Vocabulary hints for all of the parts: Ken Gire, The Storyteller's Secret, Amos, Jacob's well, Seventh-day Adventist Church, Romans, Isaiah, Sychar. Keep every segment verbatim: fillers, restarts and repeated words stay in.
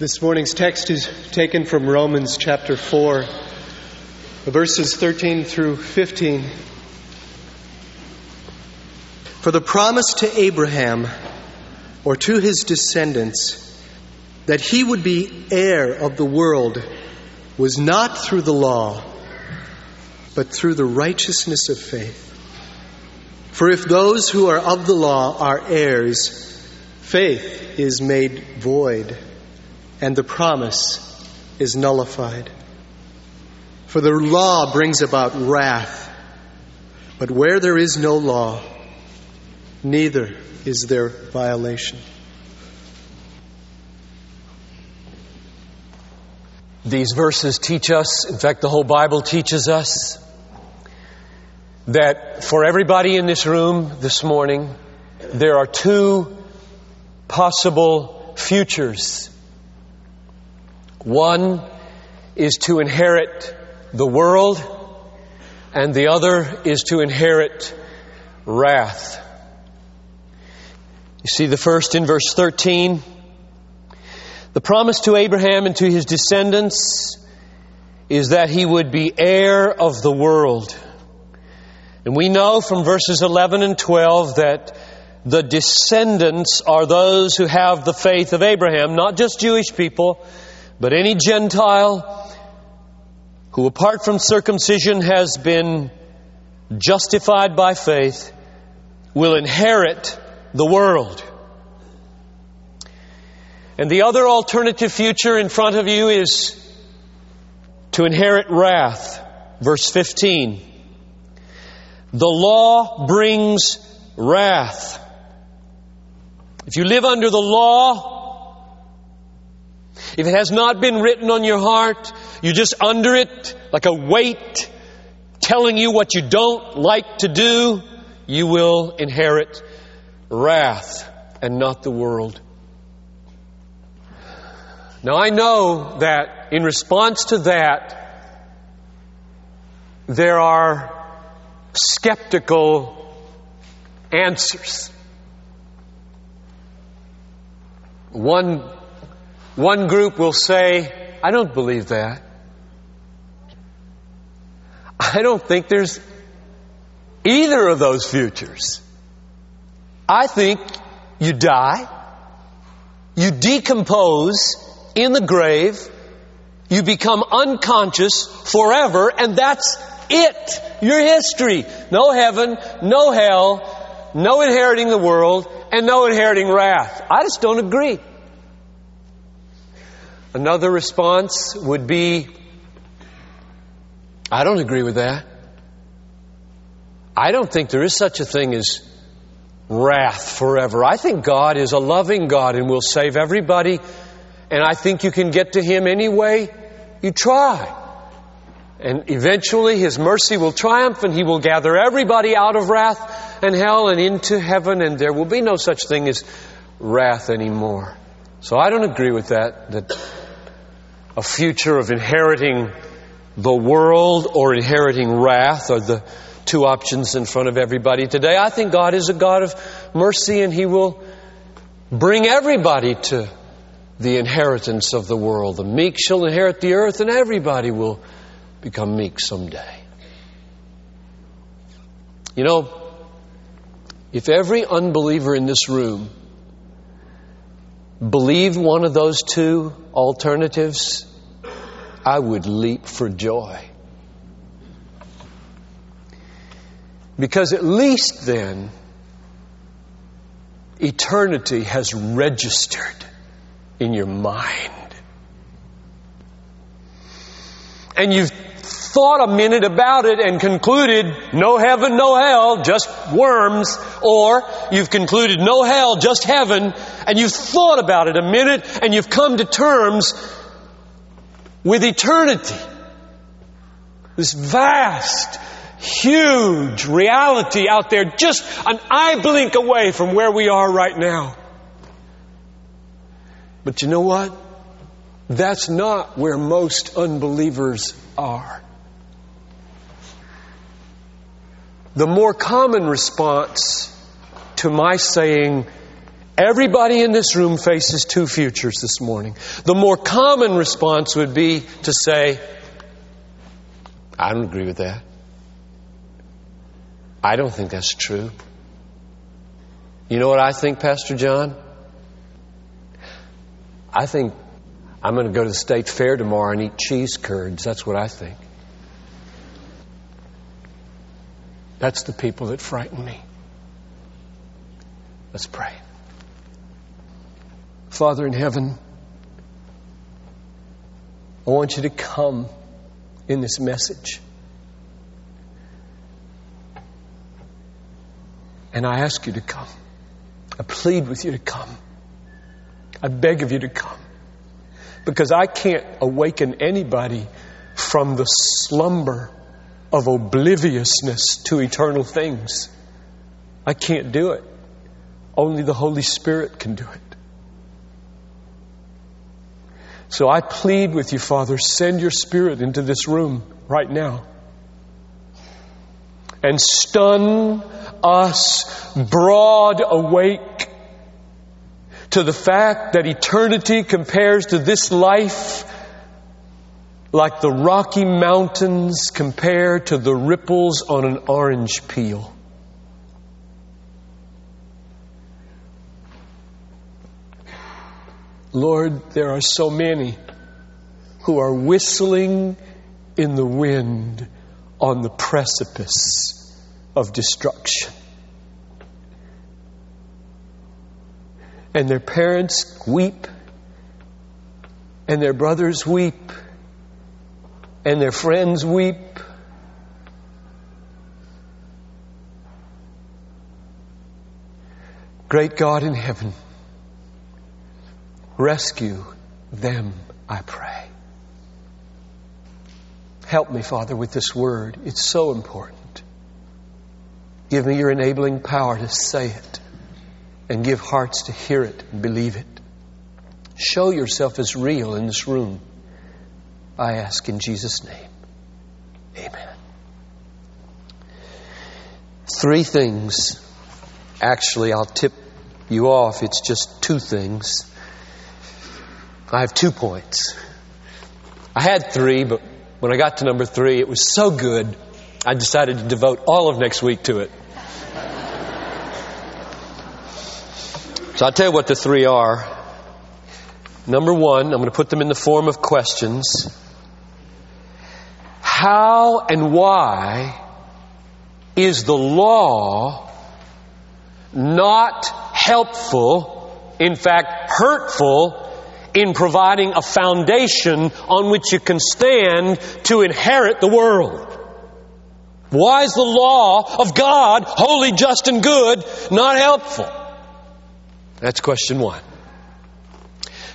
This morning's text is taken from Romans chapter four, verses thirteen through fifteen. For the promise to Abraham, or to his descendants, that he would be heir of the world was not through the law, but through the righteousness of faith. For if those who are of the law are heirs, faith is made void, and the promise is nullified. For the law brings about wrath, but where there is no law, neither is there violation. These verses teach us, in fact, the whole Bible teaches us, that for everybody in this room this morning, there are two possible futures. One is to inherit the world, and the other is to inherit wrath. You see the first in verse thirteen. The promise to Abraham and to his descendants is that he would be heir of the world. And we know from verses eleven and twelve that the descendants are those who have the faith of Abraham, not just Jewish people, but any Gentile who, apart from circumcision, has been justified by faith, will inherit the world. And the other alternative future in front of you is to inherit wrath. Verse fifteen. The law brings wrath. If you live under the law, if it has not been written on your heart, you're just under it like a weight telling you what you don't like to do, you will inherit wrath and not the world. Now I know that in response to that, there are skeptical answers. One One group will say, I don't believe that. I don't think there's either of those futures. I think you die, you decompose in the grave, you become unconscious forever, and that's it. Your history. No heaven, no hell, no inheriting the world, and no inheriting wrath. I just don't agree. Another response would be, I don't agree with that. I don't think there is such a thing as wrath forever. I think God is a loving God and will save everybody. And I think you can get to Him any way you try. And eventually His mercy will triumph and He will gather everybody out of wrath and hell and into heaven. And there will be no such thing as wrath anymore. So I don't agree with that, that a future of inheriting the world or inheriting wrath are the two options in front of everybody today. I think God is a God of mercy and He will bring everybody to the inheritance of the world. The meek shall inherit the earth and everybody will become meek someday. You know, if every unbeliever in this room believed one of those two alternatives, I would leap for joy. Because at least then, eternity has registered in your mind. And you've thought a minute about it and concluded, no heaven, no hell, just worms. Or you've concluded, no hell, just heaven. And you've thought about it a minute and you've come to terms with eternity. This vast, huge reality out there, just an eye blink away from where we are right now. But you know what? That's not where most unbelievers are. The more common response to my saying Everybody in this room faces two futures this morning. The more common response would be to say, I don't agree with that. I don't think that's true. You know what I think, Pastor John? I think I'm going to go to the state fair tomorrow and eat cheese curds. That's what I think. That's the people that frighten me. Let's pray. Father in heaven, I want you to come in this message. And I ask you to come. I plead with you to come. I beg of you to come. Because I can't awaken anybody from the slumber of obliviousness to eternal things. I can't do it. Only the Holy Spirit can do it. So I plead with you, Father, send your Spirit into this room right now. And stun us broad awake to the fact that eternity compares to this life like the Rocky Mountains compare to the ripples on an orange peel. Lord, there are so many who are whistling in the wind on the precipice of destruction. And their parents weep, and their brothers weep, and their friends weep. Great God in heaven, rescue them, I pray. Help me, Father, with this word. It's so important. Give me your enabling power to say it and give hearts to hear it and believe it. Show yourself as real in this room. I ask in Jesus' name. Amen. Three things. Actually, I'll tip you off. It's just two things. I have two points. I had three, but when I got to number three, it was so good, I decided to devote all of next week to it. So I'll tell you what the three are. Number one, I'm going to put them in the form of questions. How and why is the law not helpful, in fact hurtful, in providing a foundation on which you can stand to inherit the world? Why is the law of God, holy, just, and good, not helpful? That's question one.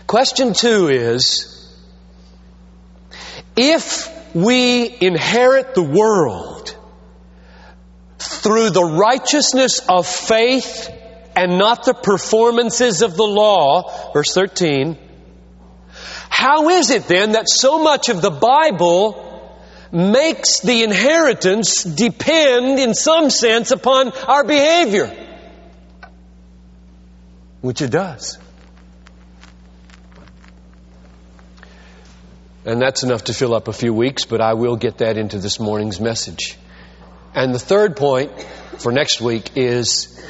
Question two is, if we inherit the world through the righteousness of faith and not the performances of the law, verse thirteen, how is it then that so much of the Bible makes the inheritance depend in some sense upon our behavior? Which it does. And that's enough to fill up a few weeks, but I will get that into this morning's message. And the third point for next week is,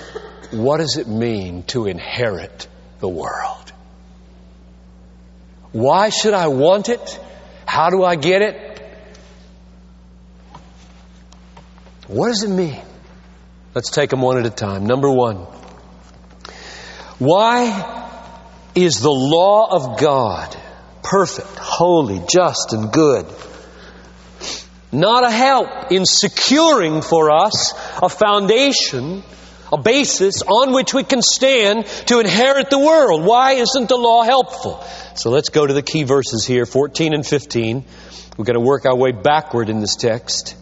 what does it mean to inherit the world? Why should I want it? How do I get it? What does it mean? Let's take them one at a time. Number one, why is the law of God, perfect, holy, just, and good, not a help in securing for us a foundation, a basis on which we can stand to inherit the world? Why isn't the law helpful? So let's go to the key verses here, fourteen and fifteen. We're going to work our way backward in this text.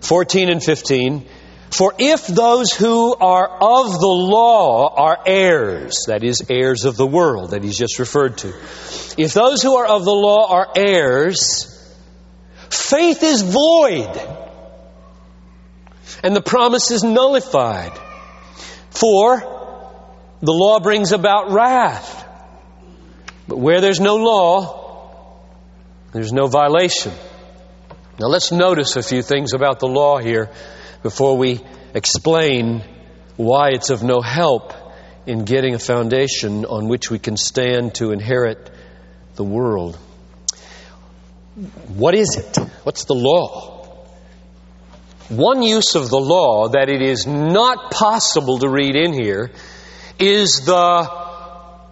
fourteen and fifteen. For if those who are of the law are heirs, that is, heirs of the world that he's just referred to. If those who are of the law are heirs, faith is void, and the promise is nullified. For The law brings about wrath. But where there's no law, there's no violation. Now let's notice a few things about the law here before we explain why it's of no help in getting a foundation on which we can stand to inherit the world. What is it? What's the law? One use of the law that it is not possible to read in here is the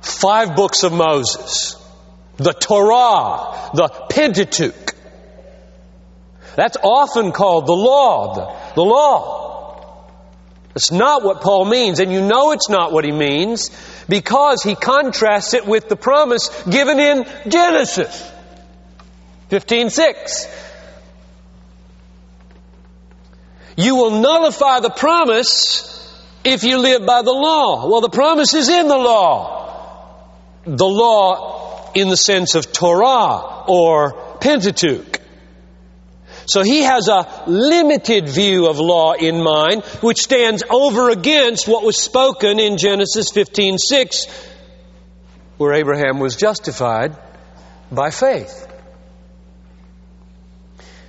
five books of Moses, the Torah, the Pentateuch. That's often called the law, the, the law. It's not what Paul means, and you know it's not what he means because he contrasts it with the promise given in Genesis fifteen six. You will nullify the promise if you live by the law. Well, the promise is in the law. The law in the sense of Torah or Pentateuch. So he has a limited view of law in mind, which stands over against what was spoken in Genesis fifteen six, where Abraham was justified by faith.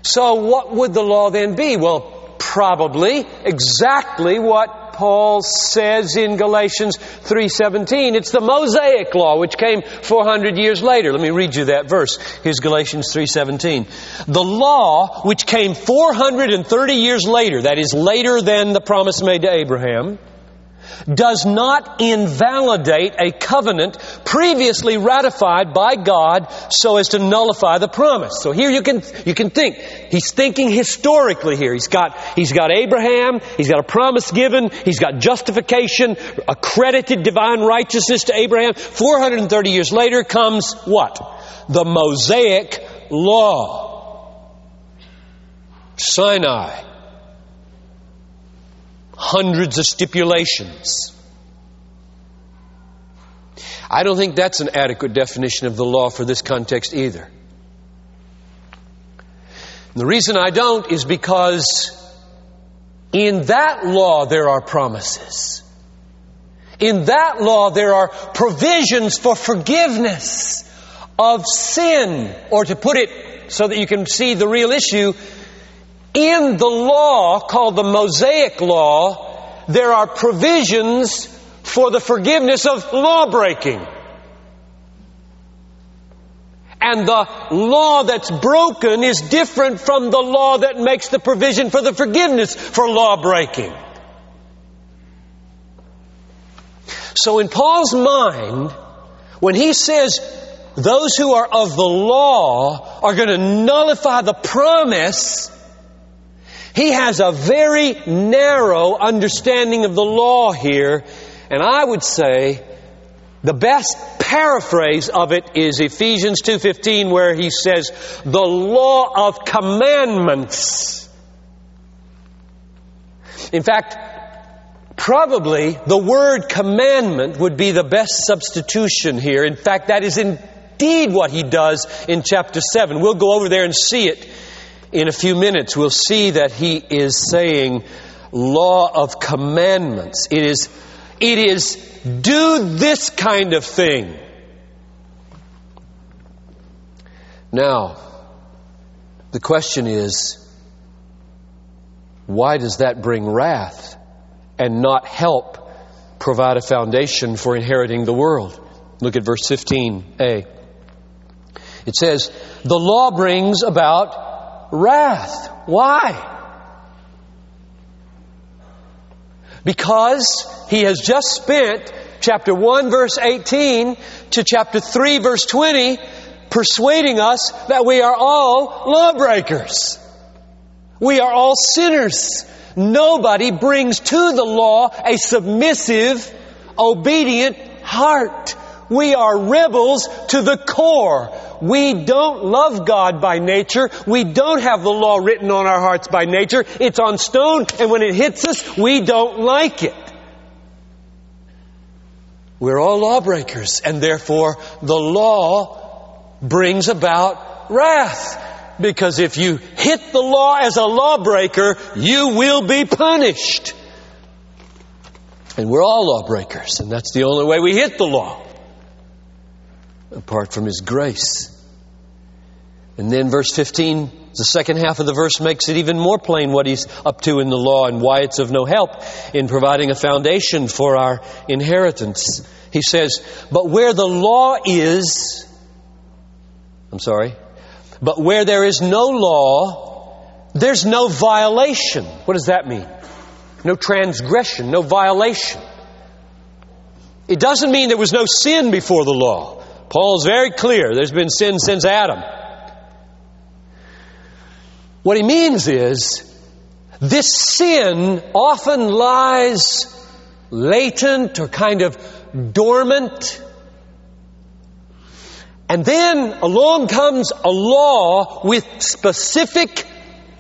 So what would the law then be? Well, probably exactly what Paul says in Galatians three seventeen. It's the Mosaic law, which came four hundred years later. Let me read you that verse. Here's Galatians three seventeen. The law, which came four hundred thirty years later, that is later than the promise made to Abraham, does not invalidate a covenant previously ratified by God so as to nullify the promise. So here you can you can think. He's thinking historically here. He's got he's got Abraham, he's got a promise given, he's got justification, accredited divine righteousness to Abraham. four hundred thirty years later comes what? The Mosaic law. Sinai. Hundreds of stipulations. I don't think that's an adequate definition of the law for this context either. And the reason I don't is because in that law there are promises. In that law there are provisions for forgiveness of sin. Or to put it so that you can see the real issue, in the law, called the Mosaic law, there are provisions for the forgiveness of law-breaking. And the law that's broken is different from the law that makes the provision for the forgiveness for law-breaking. So in Paul's mind, when he says those who are of the law are going to nullify the promise, he has a very narrow understanding of the law here, and I would say the best paraphrase of it is Ephesians two fifteen, where he says, the law of commandments. In fact, probably the word commandment would be the best substitution here. In fact, that is indeed what he does in chapter seven. We'll go over there and see it. In a few minutes, we'll see that he is saying law of commandments. It is, it is do this kind of thing. Now, the question is, why does that bring wrath and not help provide a foundation for inheriting the world? Look at verse fifteen a. It says, the law brings about wrath. Why? Because he has just spent chapter one verse eighteen to chapter three verse twenty persuading us that we are all lawbreakers. We are all sinners. Nobody brings to the law a submissive, obedient heart. We are rebels to the core. We don't love God by nature. We don't have the law written on our hearts by nature. It's on stone, and when it hits us, we don't like it. We're all lawbreakers, and therefore the law brings about wrath. Because if you hit the law as a lawbreaker, you will be punished. And we're all lawbreakers, and that's the only way we hit the law, apart from His grace. And then verse fifteen, the second half of the verse makes it even more plain what He's up to in the law and why it's of no help in providing a foundation for our inheritance. He says, but where the law is, I'm sorry, but where there is no law, there's no violation. What does that mean? No transgression, no violation. It doesn't mean there was no sin before the law. Paul's very clear. There's been sin since Adam. What he means is, this sin often lies latent or kind of dormant. And then along comes a law with specific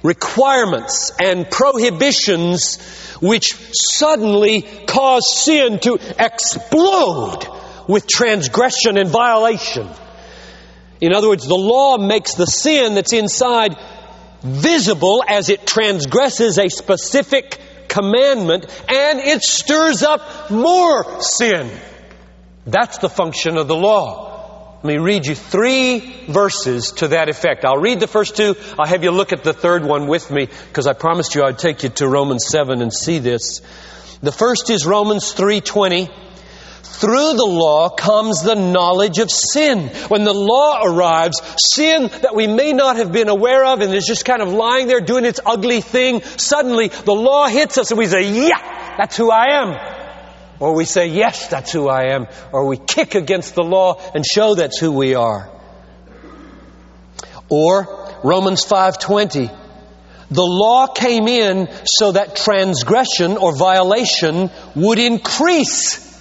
requirements and prohibitions which suddenly cause sin to explode with transgression and violation. In other words, the law makes the sin that's inside visible as it transgresses a specific commandment, and it stirs up more sin. That's the function of the law. Let me read you three verses to that effect. I'll read the first two. I'll have you look at the third one with me, because I promised you I'd take you to Romans seven and see this. The first is Romans three twenty. Through the law comes the knowledge of sin. When the law arrives, sin that we may not have been aware of and is just kind of lying there doing its ugly thing, suddenly the law hits us and we say, yeah, that's who I am. Or we say, yes, that's who I am. Or we kick against the law and show that's who we are. Or Romans five twenty. The law came in so that transgression or violation would increase.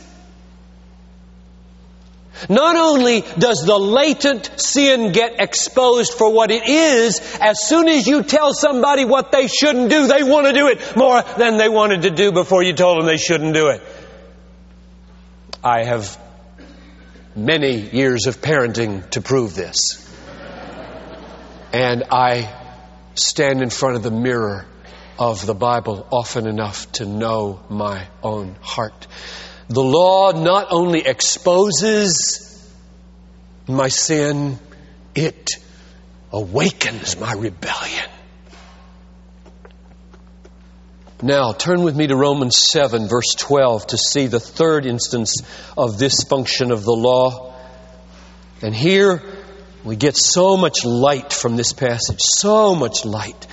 Not only does the latent sin get exposed for what it is, as soon as you tell somebody what they shouldn't do, they want to do it more than they wanted to do before you told them they shouldn't do it. I have many years of parenting to prove this. And I stand in front of the mirror of the Bible often enough to know my own heart. The law not only exposes my sin, it awakens my rebellion. Now, turn with me to Romans seven, verse twelve, to see the third instance of this function of the law. And here we get so much light from this passage, so much light.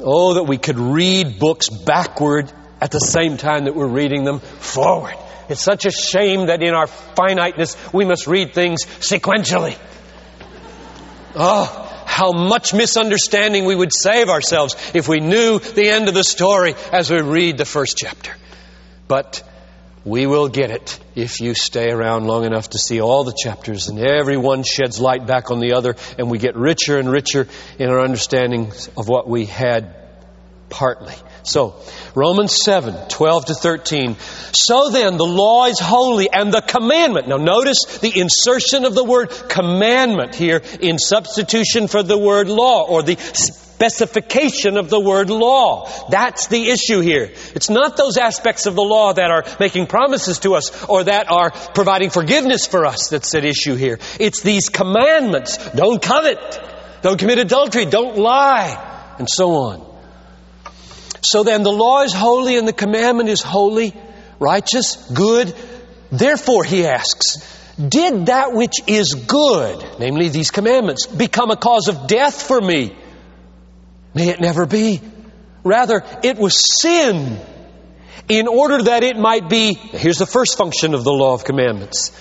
Oh, that we could read books backward at the same time that we're reading them forward. It's such a shame that in our finiteness we must read things sequentially. Oh, how much misunderstanding we would save ourselves if we knew the end of the story as we read the first chapter. But we will get it if you stay around long enough to see all the chapters, and every one sheds light back on the other, and we get richer and richer in our understanding of what we had partly. So, Romans seven, twelve to thirteen. So then, the law is holy, and the commandment. Now notice the insertion of the word commandment here in substitution for the word law, or the specification of the word law. That's the issue here. It's not those aspects of the law that are making promises to us or that are providing forgiveness for us that's at issue here. It's these commandments. Don't covet. Don't commit adultery. Don't lie. And so on. So then the law is holy and the commandment is holy, righteous, good. Therefore, he asks, did that which is good, namely these commandments, become a cause of death for me? May it never be. Rather, it was sin in order that it might be, here's the first function of the law of commandments,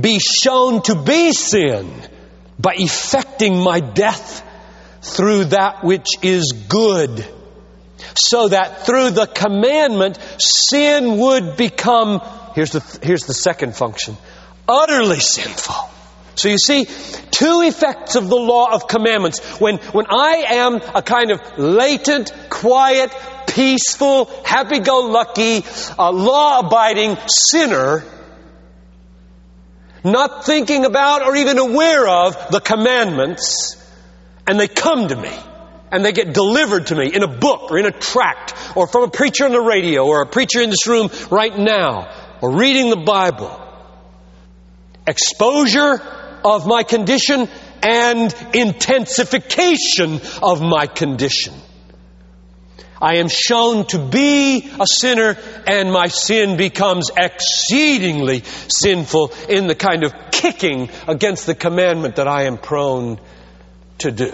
be shown to be sin by effecting my death through that which is good. So that through the commandment, sin would become, here's the, here's the second function, utterly sinful. So you see, two effects of the law of commandments. When, when I am a kind of latent, quiet, peaceful, happy-go-lucky, uh, law-abiding sinner, not thinking about or even aware of the commandments, and they come to me and they get delivered to me in a book or in a tract or from a preacher on the radio or a preacher in this room right now or reading the Bible. Exposure of my condition and intensification of my condition. I am shown to be a sinner, and my sin becomes exceedingly sinful in the kind of kicking against the commandment that I am prone to do.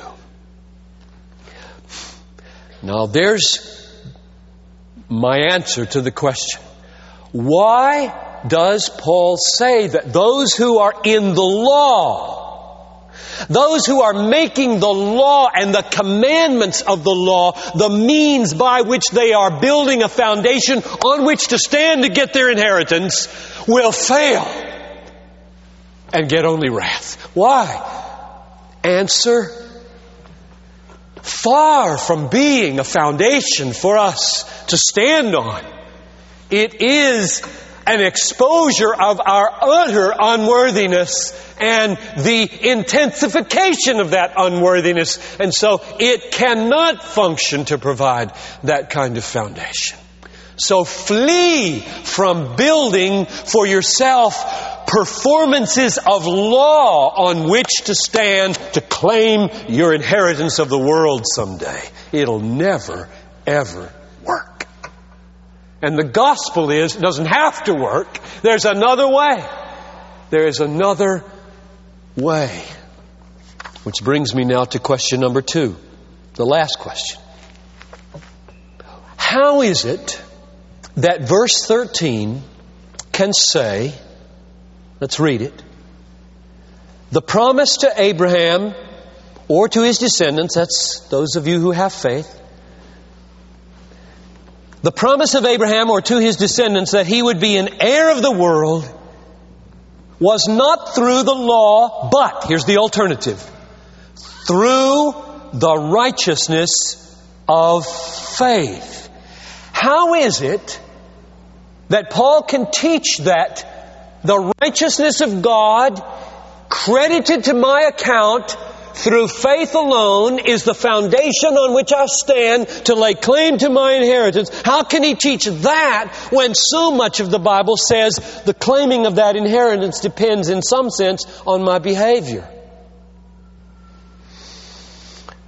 Now there's my answer to the question. Why does Paul say that those who are in the law, those who are making the law and the commandments of the law the means by which they are building a foundation on which to stand to get their inheritance, will fail and get only wrath? Why? Answer: far from being a foundation for us to stand on, it is an exposure of our utter unworthiness and the intensification of that unworthiness. And so it cannot function to provide that kind of foundation. So flee from building for yourself performances of law on which to stand to claim your inheritance of the world someday. It'll never, ever work. And the gospel is, it doesn't have to work. There's another way. There is another way. Which brings me now to question number two, the last question. How is it that verse thirteen can say, let's read it, the promise to Abraham or to his descendants, that's those of you who have faith, the promise of Abraham or to his descendants that he would be an heir of the world was not through the law, but, here's the alternative, through the righteousness of faith. How is it that Paul can teach that the righteousness of God credited to my account through faith alone is the foundation on which I stand to lay claim to my inheritance? How can he teach that when so much of the Bible says the claiming of that inheritance depends in some sense on my behavior?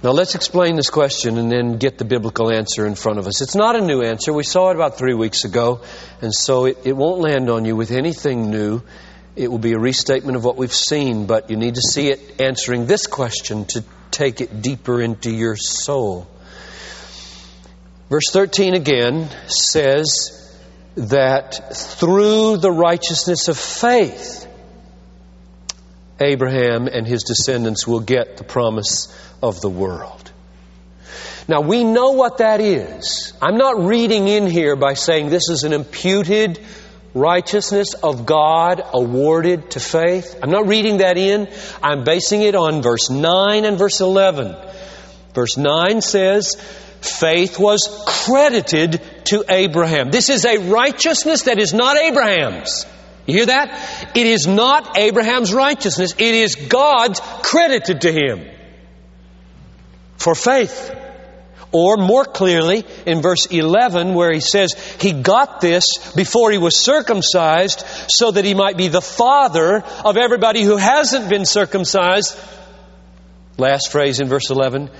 Now let's explain this question and then get the biblical answer in front of us. It's not a new answer. We saw it about three weeks ago, and so it, it won't land on you with anything new. It will be a restatement of what we've seen, but you need to see it answering this question to take it deeper into your soul. Verse thirteen again says that through the righteousness of faith, Abraham and his descendants will get the promise of the world. Now, we know what that is. I'm not reading in here by saying this is an imputed righteousness of God awarded to faith. I'm not reading that in. I'm basing it on verse nine and verse eleven. Verse nine says, faith was credited to Abraham. This is a righteousness that is not Abraham's. You hear that? It is not Abraham's righteousness. It is God's credited to him for faith. Or more clearly, in verse eleven, where he says he got this before he was circumcised so that he might be the father of everybody who hasn't been circumcised. Last phrase in verse eleven,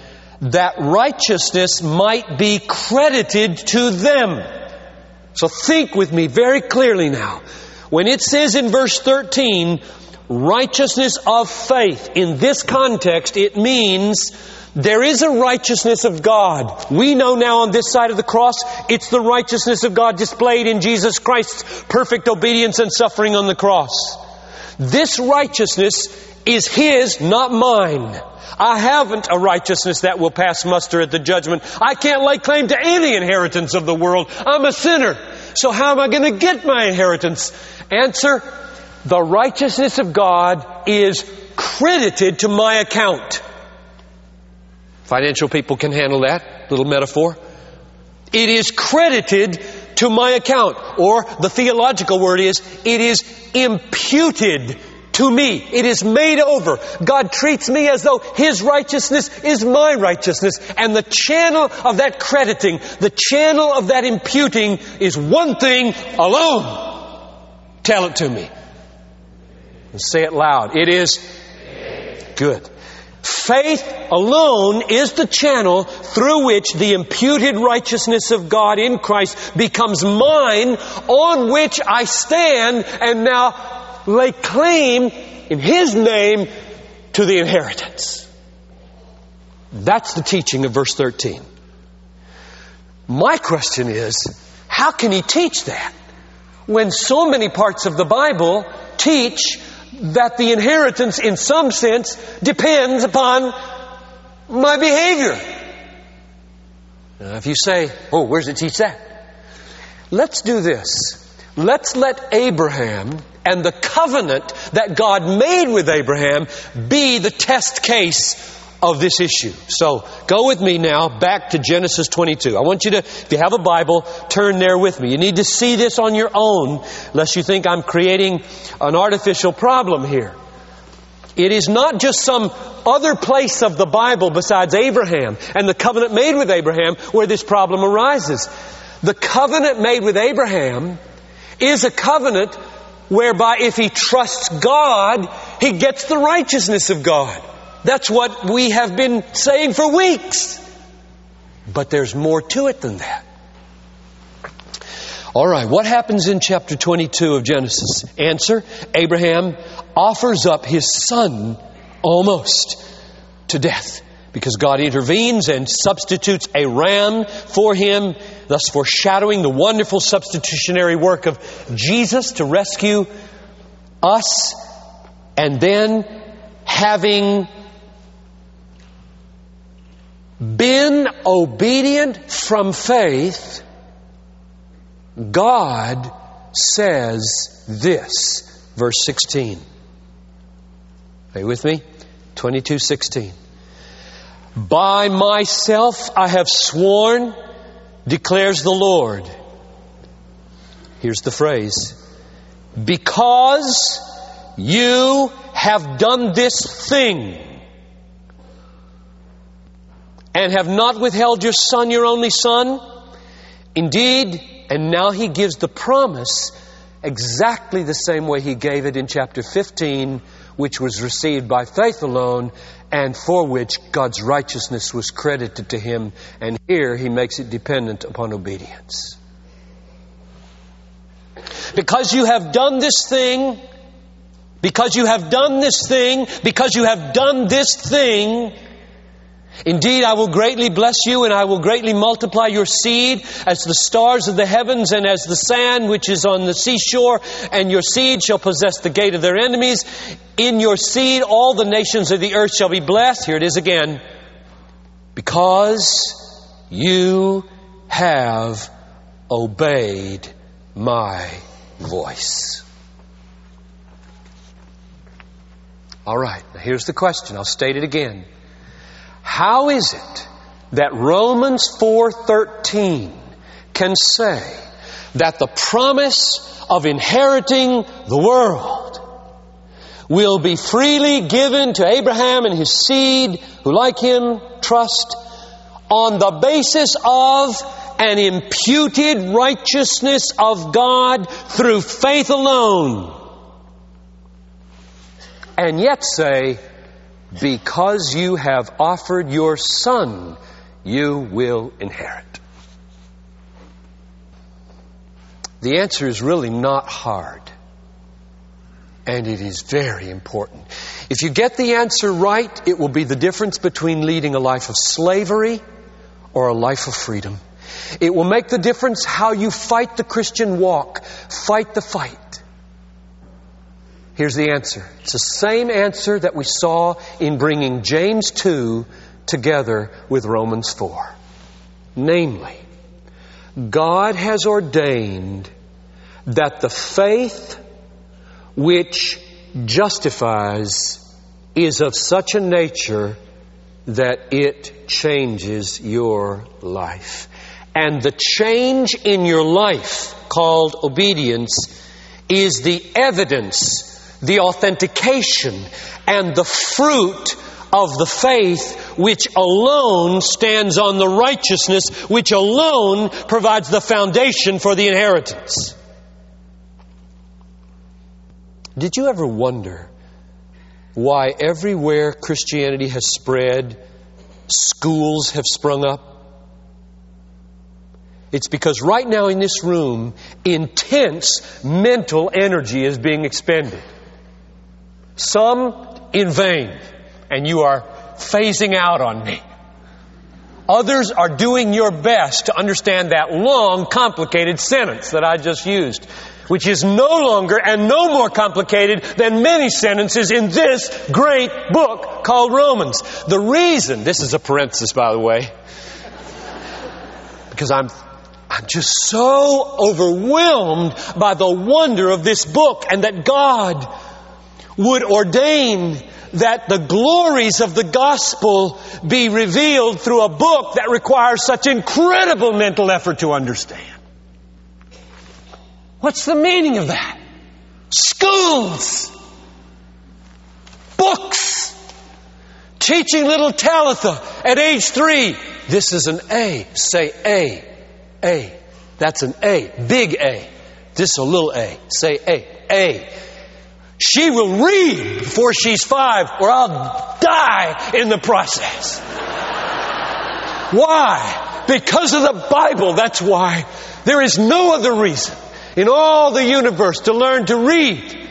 that righteousness might be credited to them. So think with me very clearly now. When it says in verse thirteen, righteousness of faith, in this context, it means there is a righteousness of God. We know now on this side of the cross, it's the righteousness of God displayed in Jesus Christ's perfect obedience and suffering on the cross. This righteousness is His, not mine. I haven't a righteousness that will pass muster at the judgment. I can't lay claim to any inheritance of the world. I'm a sinner. So how am I going to get my inheritance? Answer: the righteousness of God is credited to my account. Financial people can handle that little metaphor. It is credited to my account. Or the theological word is, it is imputed To me, it is made over. God treats me as though His righteousness is my righteousness. And the channel of that crediting, the channel of that imputing is one thing alone. Tell it to me. And say it loud. It is good. Faith alone is the channel through which the imputed righteousness of God in Christ becomes mine, on which I stand and now lay claim in His name to the inheritance. That's the teaching of verse thirteen. My question is, how can He teach that when so many parts of the Bible teach that the inheritance, in some sense, depends upon my behavior? Now, if you say, oh, where does it teach that? Let's do this. Let's let Abraham and the covenant that God made with Abraham be the test case of this issue. So, go with me now back to Genesis twenty-two. I want you to, if you have a Bible, turn there with me. You need to see this on your own, lest you think I'm creating an artificial problem here. It is not just some other place of the Bible besides Abraham and the covenant made with Abraham where this problem arises. The covenant made with Abraham is a covenant whereby if he trusts God, he gets the righteousness of God. That's what we have been saying for weeks. But there's more to it than that. All right, what happens in chapter twenty-two of Genesis? Answer, Abraham offers up his son almost to death, because God intervenes and substitutes a ram for him, thus foreshadowing the wonderful substitutionary work of Jesus to rescue us. And then, having been obedient from faith, God says this, verse sixteen. Are you with me? twenty-two sixteen. By myself I have sworn, declares the Lord. Here's the phrase. Because you have done this thing, and have not withheld your son, your only son. Indeed, and now he gives the promise exactly the same way he gave it in chapter fifteen, which was received by faith alone, and for which God's righteousness was credited to him. And here he makes it dependent upon obedience. Because you have done this thing, because you have done this thing, because you have done this thing, indeed, I will greatly bless you, and I will greatly multiply your seed as the stars of the heavens and as the sand which is on the seashore, and your seed shall possess the gate of their enemies. In your seed all the nations of the earth shall be blessed. Here it is again. Because you have obeyed my voice. All right, now here's the question. I'll state it again. How is it that Romans four thirteen can say that the promise of inheriting the world will be freely given to Abraham and his seed, who like him trust, on the basis of an imputed righteousness of God through faith alone? And yet say, because you have offered your son, you will inherit. The answer is really not hard. And it is very important. If you get the answer right, it will be the difference between leading a life of slavery or a life of freedom. It will make the difference how you fight the Christian walk. Fight the fight. Here's the answer. It's the same answer that we saw in bringing James two together with Romans four. Namely, God has ordained that the faith which justifies is of such a nature that it changes your life. And the change in your life, called obedience, is the evidence the authentication and the fruit of the faith which alone stands on the righteousness, which alone provides the foundation for the inheritance. Did you ever wonder why everywhere Christianity has spread, schools have sprung up? It's because right now in this room, intense mental energy is being expended. Some in vain, and you are phasing out on me. Others are doing your best to understand that long, complicated sentence that I just used, which is no longer and no more complicated than many sentences in this great book called Romans. The reason, this is a parenthesis, by the way, because I'm I'm just so overwhelmed by the wonder of this book, and that God would ordain that the glories of the gospel be revealed through a book that requires such incredible mental effort to understand. What's the meaning of that? Schools, books, teaching little Talitha at age three. This is an A. Say A. A. That's an A. Big A. This is a little A. Say A. A. She will read before she's five, or I'll die in the process. Why? Because of the Bible. That's why. There is no other reason in all the universe to learn to read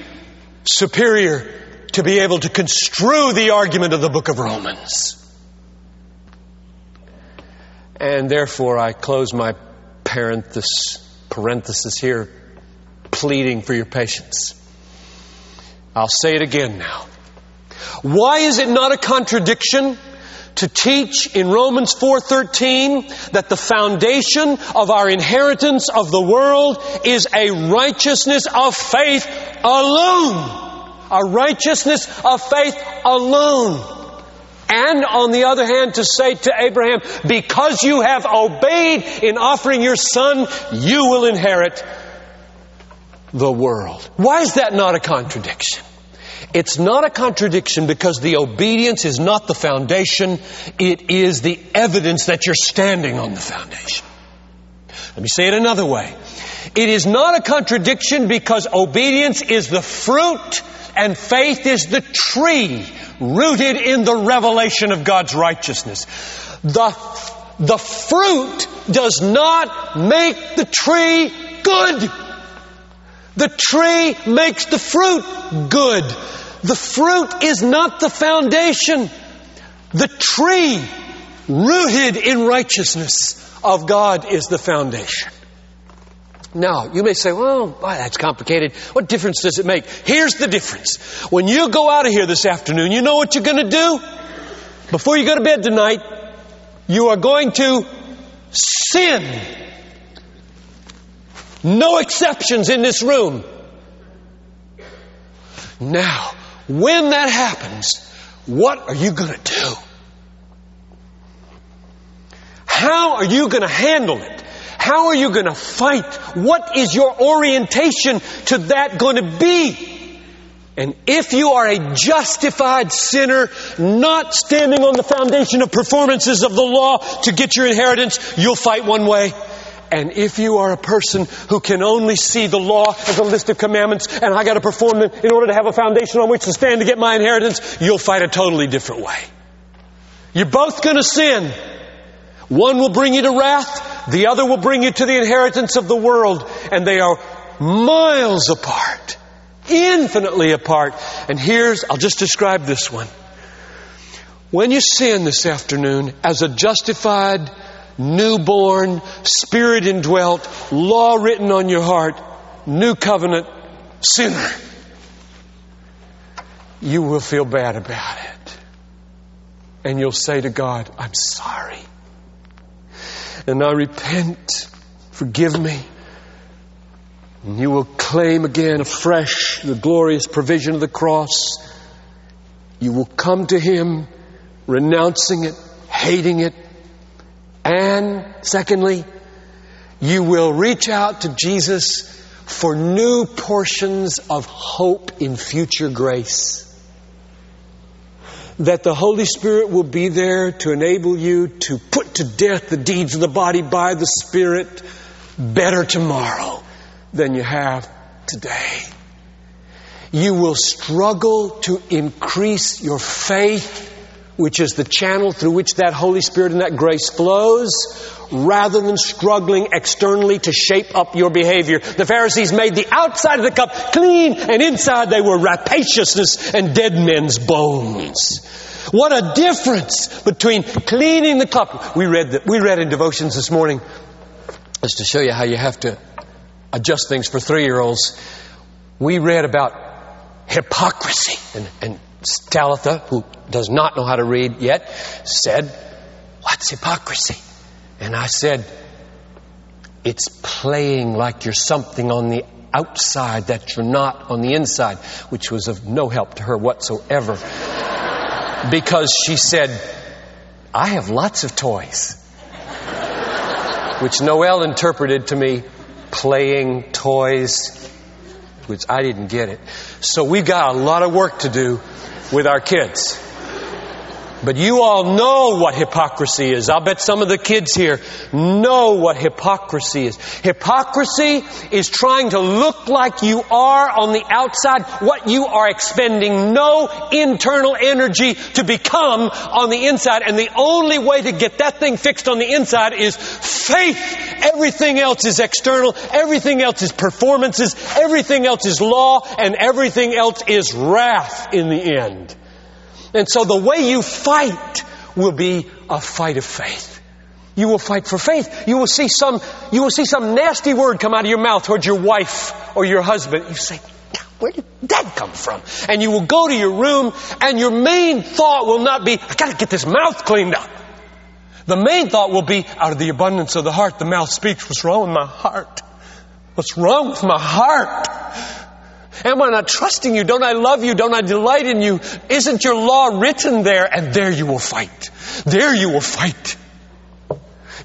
superior to be able to construe the argument of the book of Romans. And therefore, I close my parenthesis, parenthesis here, pleading for your patience. I'll say it again now. Why is it not a contradiction to teach in Romans four thirteen that the foundation of our inheritance of the world is a righteousness of faith alone? A righteousness of faith alone. And on the other hand, to say to Abraham, because you have obeyed in offering your son, you will inherit the world. Why is that not a contradiction? It's not a contradiction because the obedience is not the foundation. It is the evidence that you're standing on the foundation. Let me say it another way. It is not a contradiction because obedience is the fruit and faith is the tree rooted in the revelation of God's righteousness. The, the fruit does not make the tree good. The tree makes the fruit good. The fruit is not the foundation. The tree rooted in righteousness of God is the foundation. Now, you may say, well, boy, that's complicated. What difference does it make? Here's the difference. When you go out of here this afternoon, you know what you're going to do? Before you go to bed tonight, you are going to sin. No exceptions in this room. Now, when that happens, what are you going to do? How are you going to handle it? How are you going to fight? What is your orientation to that going to be? And if you are a justified sinner, not standing on the foundation of performances of the law to get your inheritance, you'll fight one way. And if you are a person who can only see the law as a list of commandments, and I got to perform them in order to have a foundation on which to stand to get my inheritance, you'll fight a totally different way. You're both going to sin. One will bring you to wrath, the other will bring you to the inheritance of the world. And they are miles apart, infinitely apart. And here's, I'll just describe this one. When you sin this afternoon as a justified, newborn, spirit indwelt, law written on your heart, new covenant sinner, you will feel bad about it. And you'll say to God, I'm sorry. And I repent, forgive me. And you will claim again afresh the glorious provision of the cross. You will come to Him, renouncing it, hating it. And secondly, you will reach out to Jesus for new portions of hope in future grace. That the Holy Spirit will be there to enable you to put to death the deeds of the body by the Spirit better tomorrow than you have today. You will struggle to increase your faith, which is the channel through which that Holy Spirit and that grace flows, rather than struggling externally to shape up your behavior. The Pharisees made the outside of the cup clean, and inside they were rapaciousness and dead men's bones. What a difference between cleaning the cup. We read that we read in devotions this morning, just to show you how you have to adjust things for three-year-olds. We read about hypocrisy, and, and Talitha, who does not know how to read yet, said, "What's hypocrisy?" And I said, "It's playing like you're something on the outside that you're not on the inside," which was of no help to her whatsoever. Because she said, "I have lots of toys," which Noelle interpreted to me, playing toys, which I didn't get it. So we've got a lot of work to do with our kids. But you all know what hypocrisy is. I'll bet some of the kids here know what hypocrisy is. Hypocrisy is trying to look like you are on the outside what you are expending no internal energy to become on the inside. And the only way to get that thing fixed on the inside is faith. Everything else is external. Everything else is performances. Everything else is law. And everything else is wrath in the end. And so the way you fight will be a fight of faith. You will fight for faith. You will see some, you will see some nasty word come out of your mouth towards your wife or your husband. You say, "Where did that come from?" And you will go to your room, and your main thought will not be, "I gotta get this mouth cleaned up." The main thought will be, out of the abundance of the heart, the mouth speaks. What's wrong with my heart? What's wrong with my heart? Am I not trusting you? Don't I love you? Don't I delight in you? Isn't your law written there? And there you will fight. There you will fight.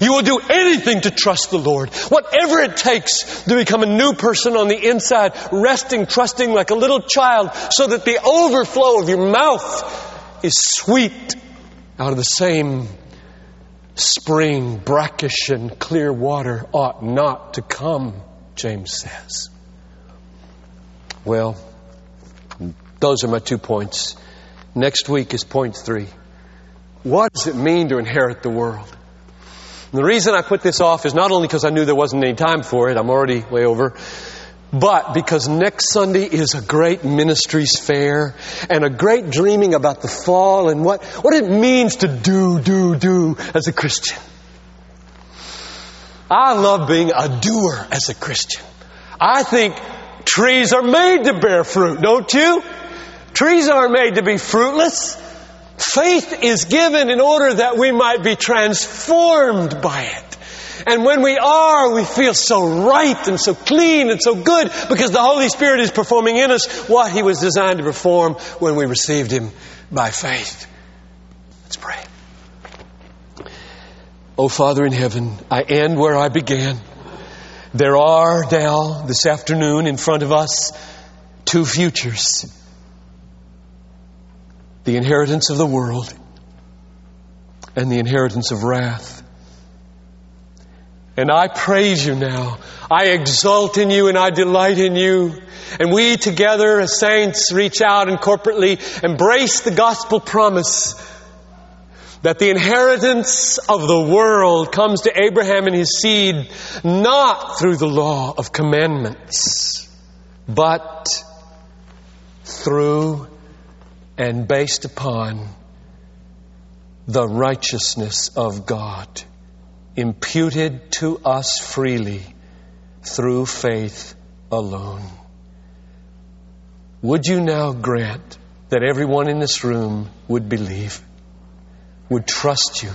You will do anything to trust the Lord. Whatever it takes to become a new person on the inside, resting, trusting like a little child, so that the overflow of your mouth is sweet out of the same spring. Brackish and clear water ought not to come, James says. Well, those are my two points. Next week is point three. What does it mean to inherit the world? And the reason I put this off is not only because I knew there wasn't any time for it. I'm already way over. But because next Sunday is a great ministries fair and a great dreaming about the fall and what, what it means to do, do, do as a Christian. I love being a doer as a Christian. I think trees are made to bear fruit, don't you? Trees aren't made to be fruitless. Faith is given in order that we might be transformed by it. And when we are, we feel so right and so clean and so good because the Holy Spirit is performing in us what He was designed to perform when we received Him by faith. Let's pray. Oh, Father in heaven, I end where I began. There are now, this afternoon, in front of us, two futures. The inheritance of the world and the inheritance of wrath. And I praise you now. I exult in you and I delight in you. And we together as saints reach out and corporately embrace the gospel promise that the inheritance of the world comes to Abraham and his seed not through the law of commandments, but through and based upon the righteousness of God imputed to us freely through faith alone. Would you now grant that everyone in this room would believe, would trust you?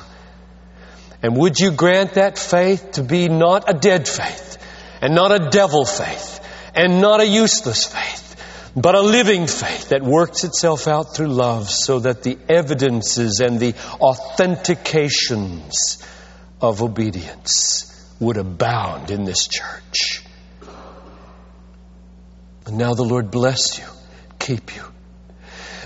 And would you grant that faith to be not a dead faith, and not a devil faith, and not a useless faith, but a living faith that works itself out through love, so that the evidences and the authentications of obedience would abound in this church. And now the Lord bless you, keep you.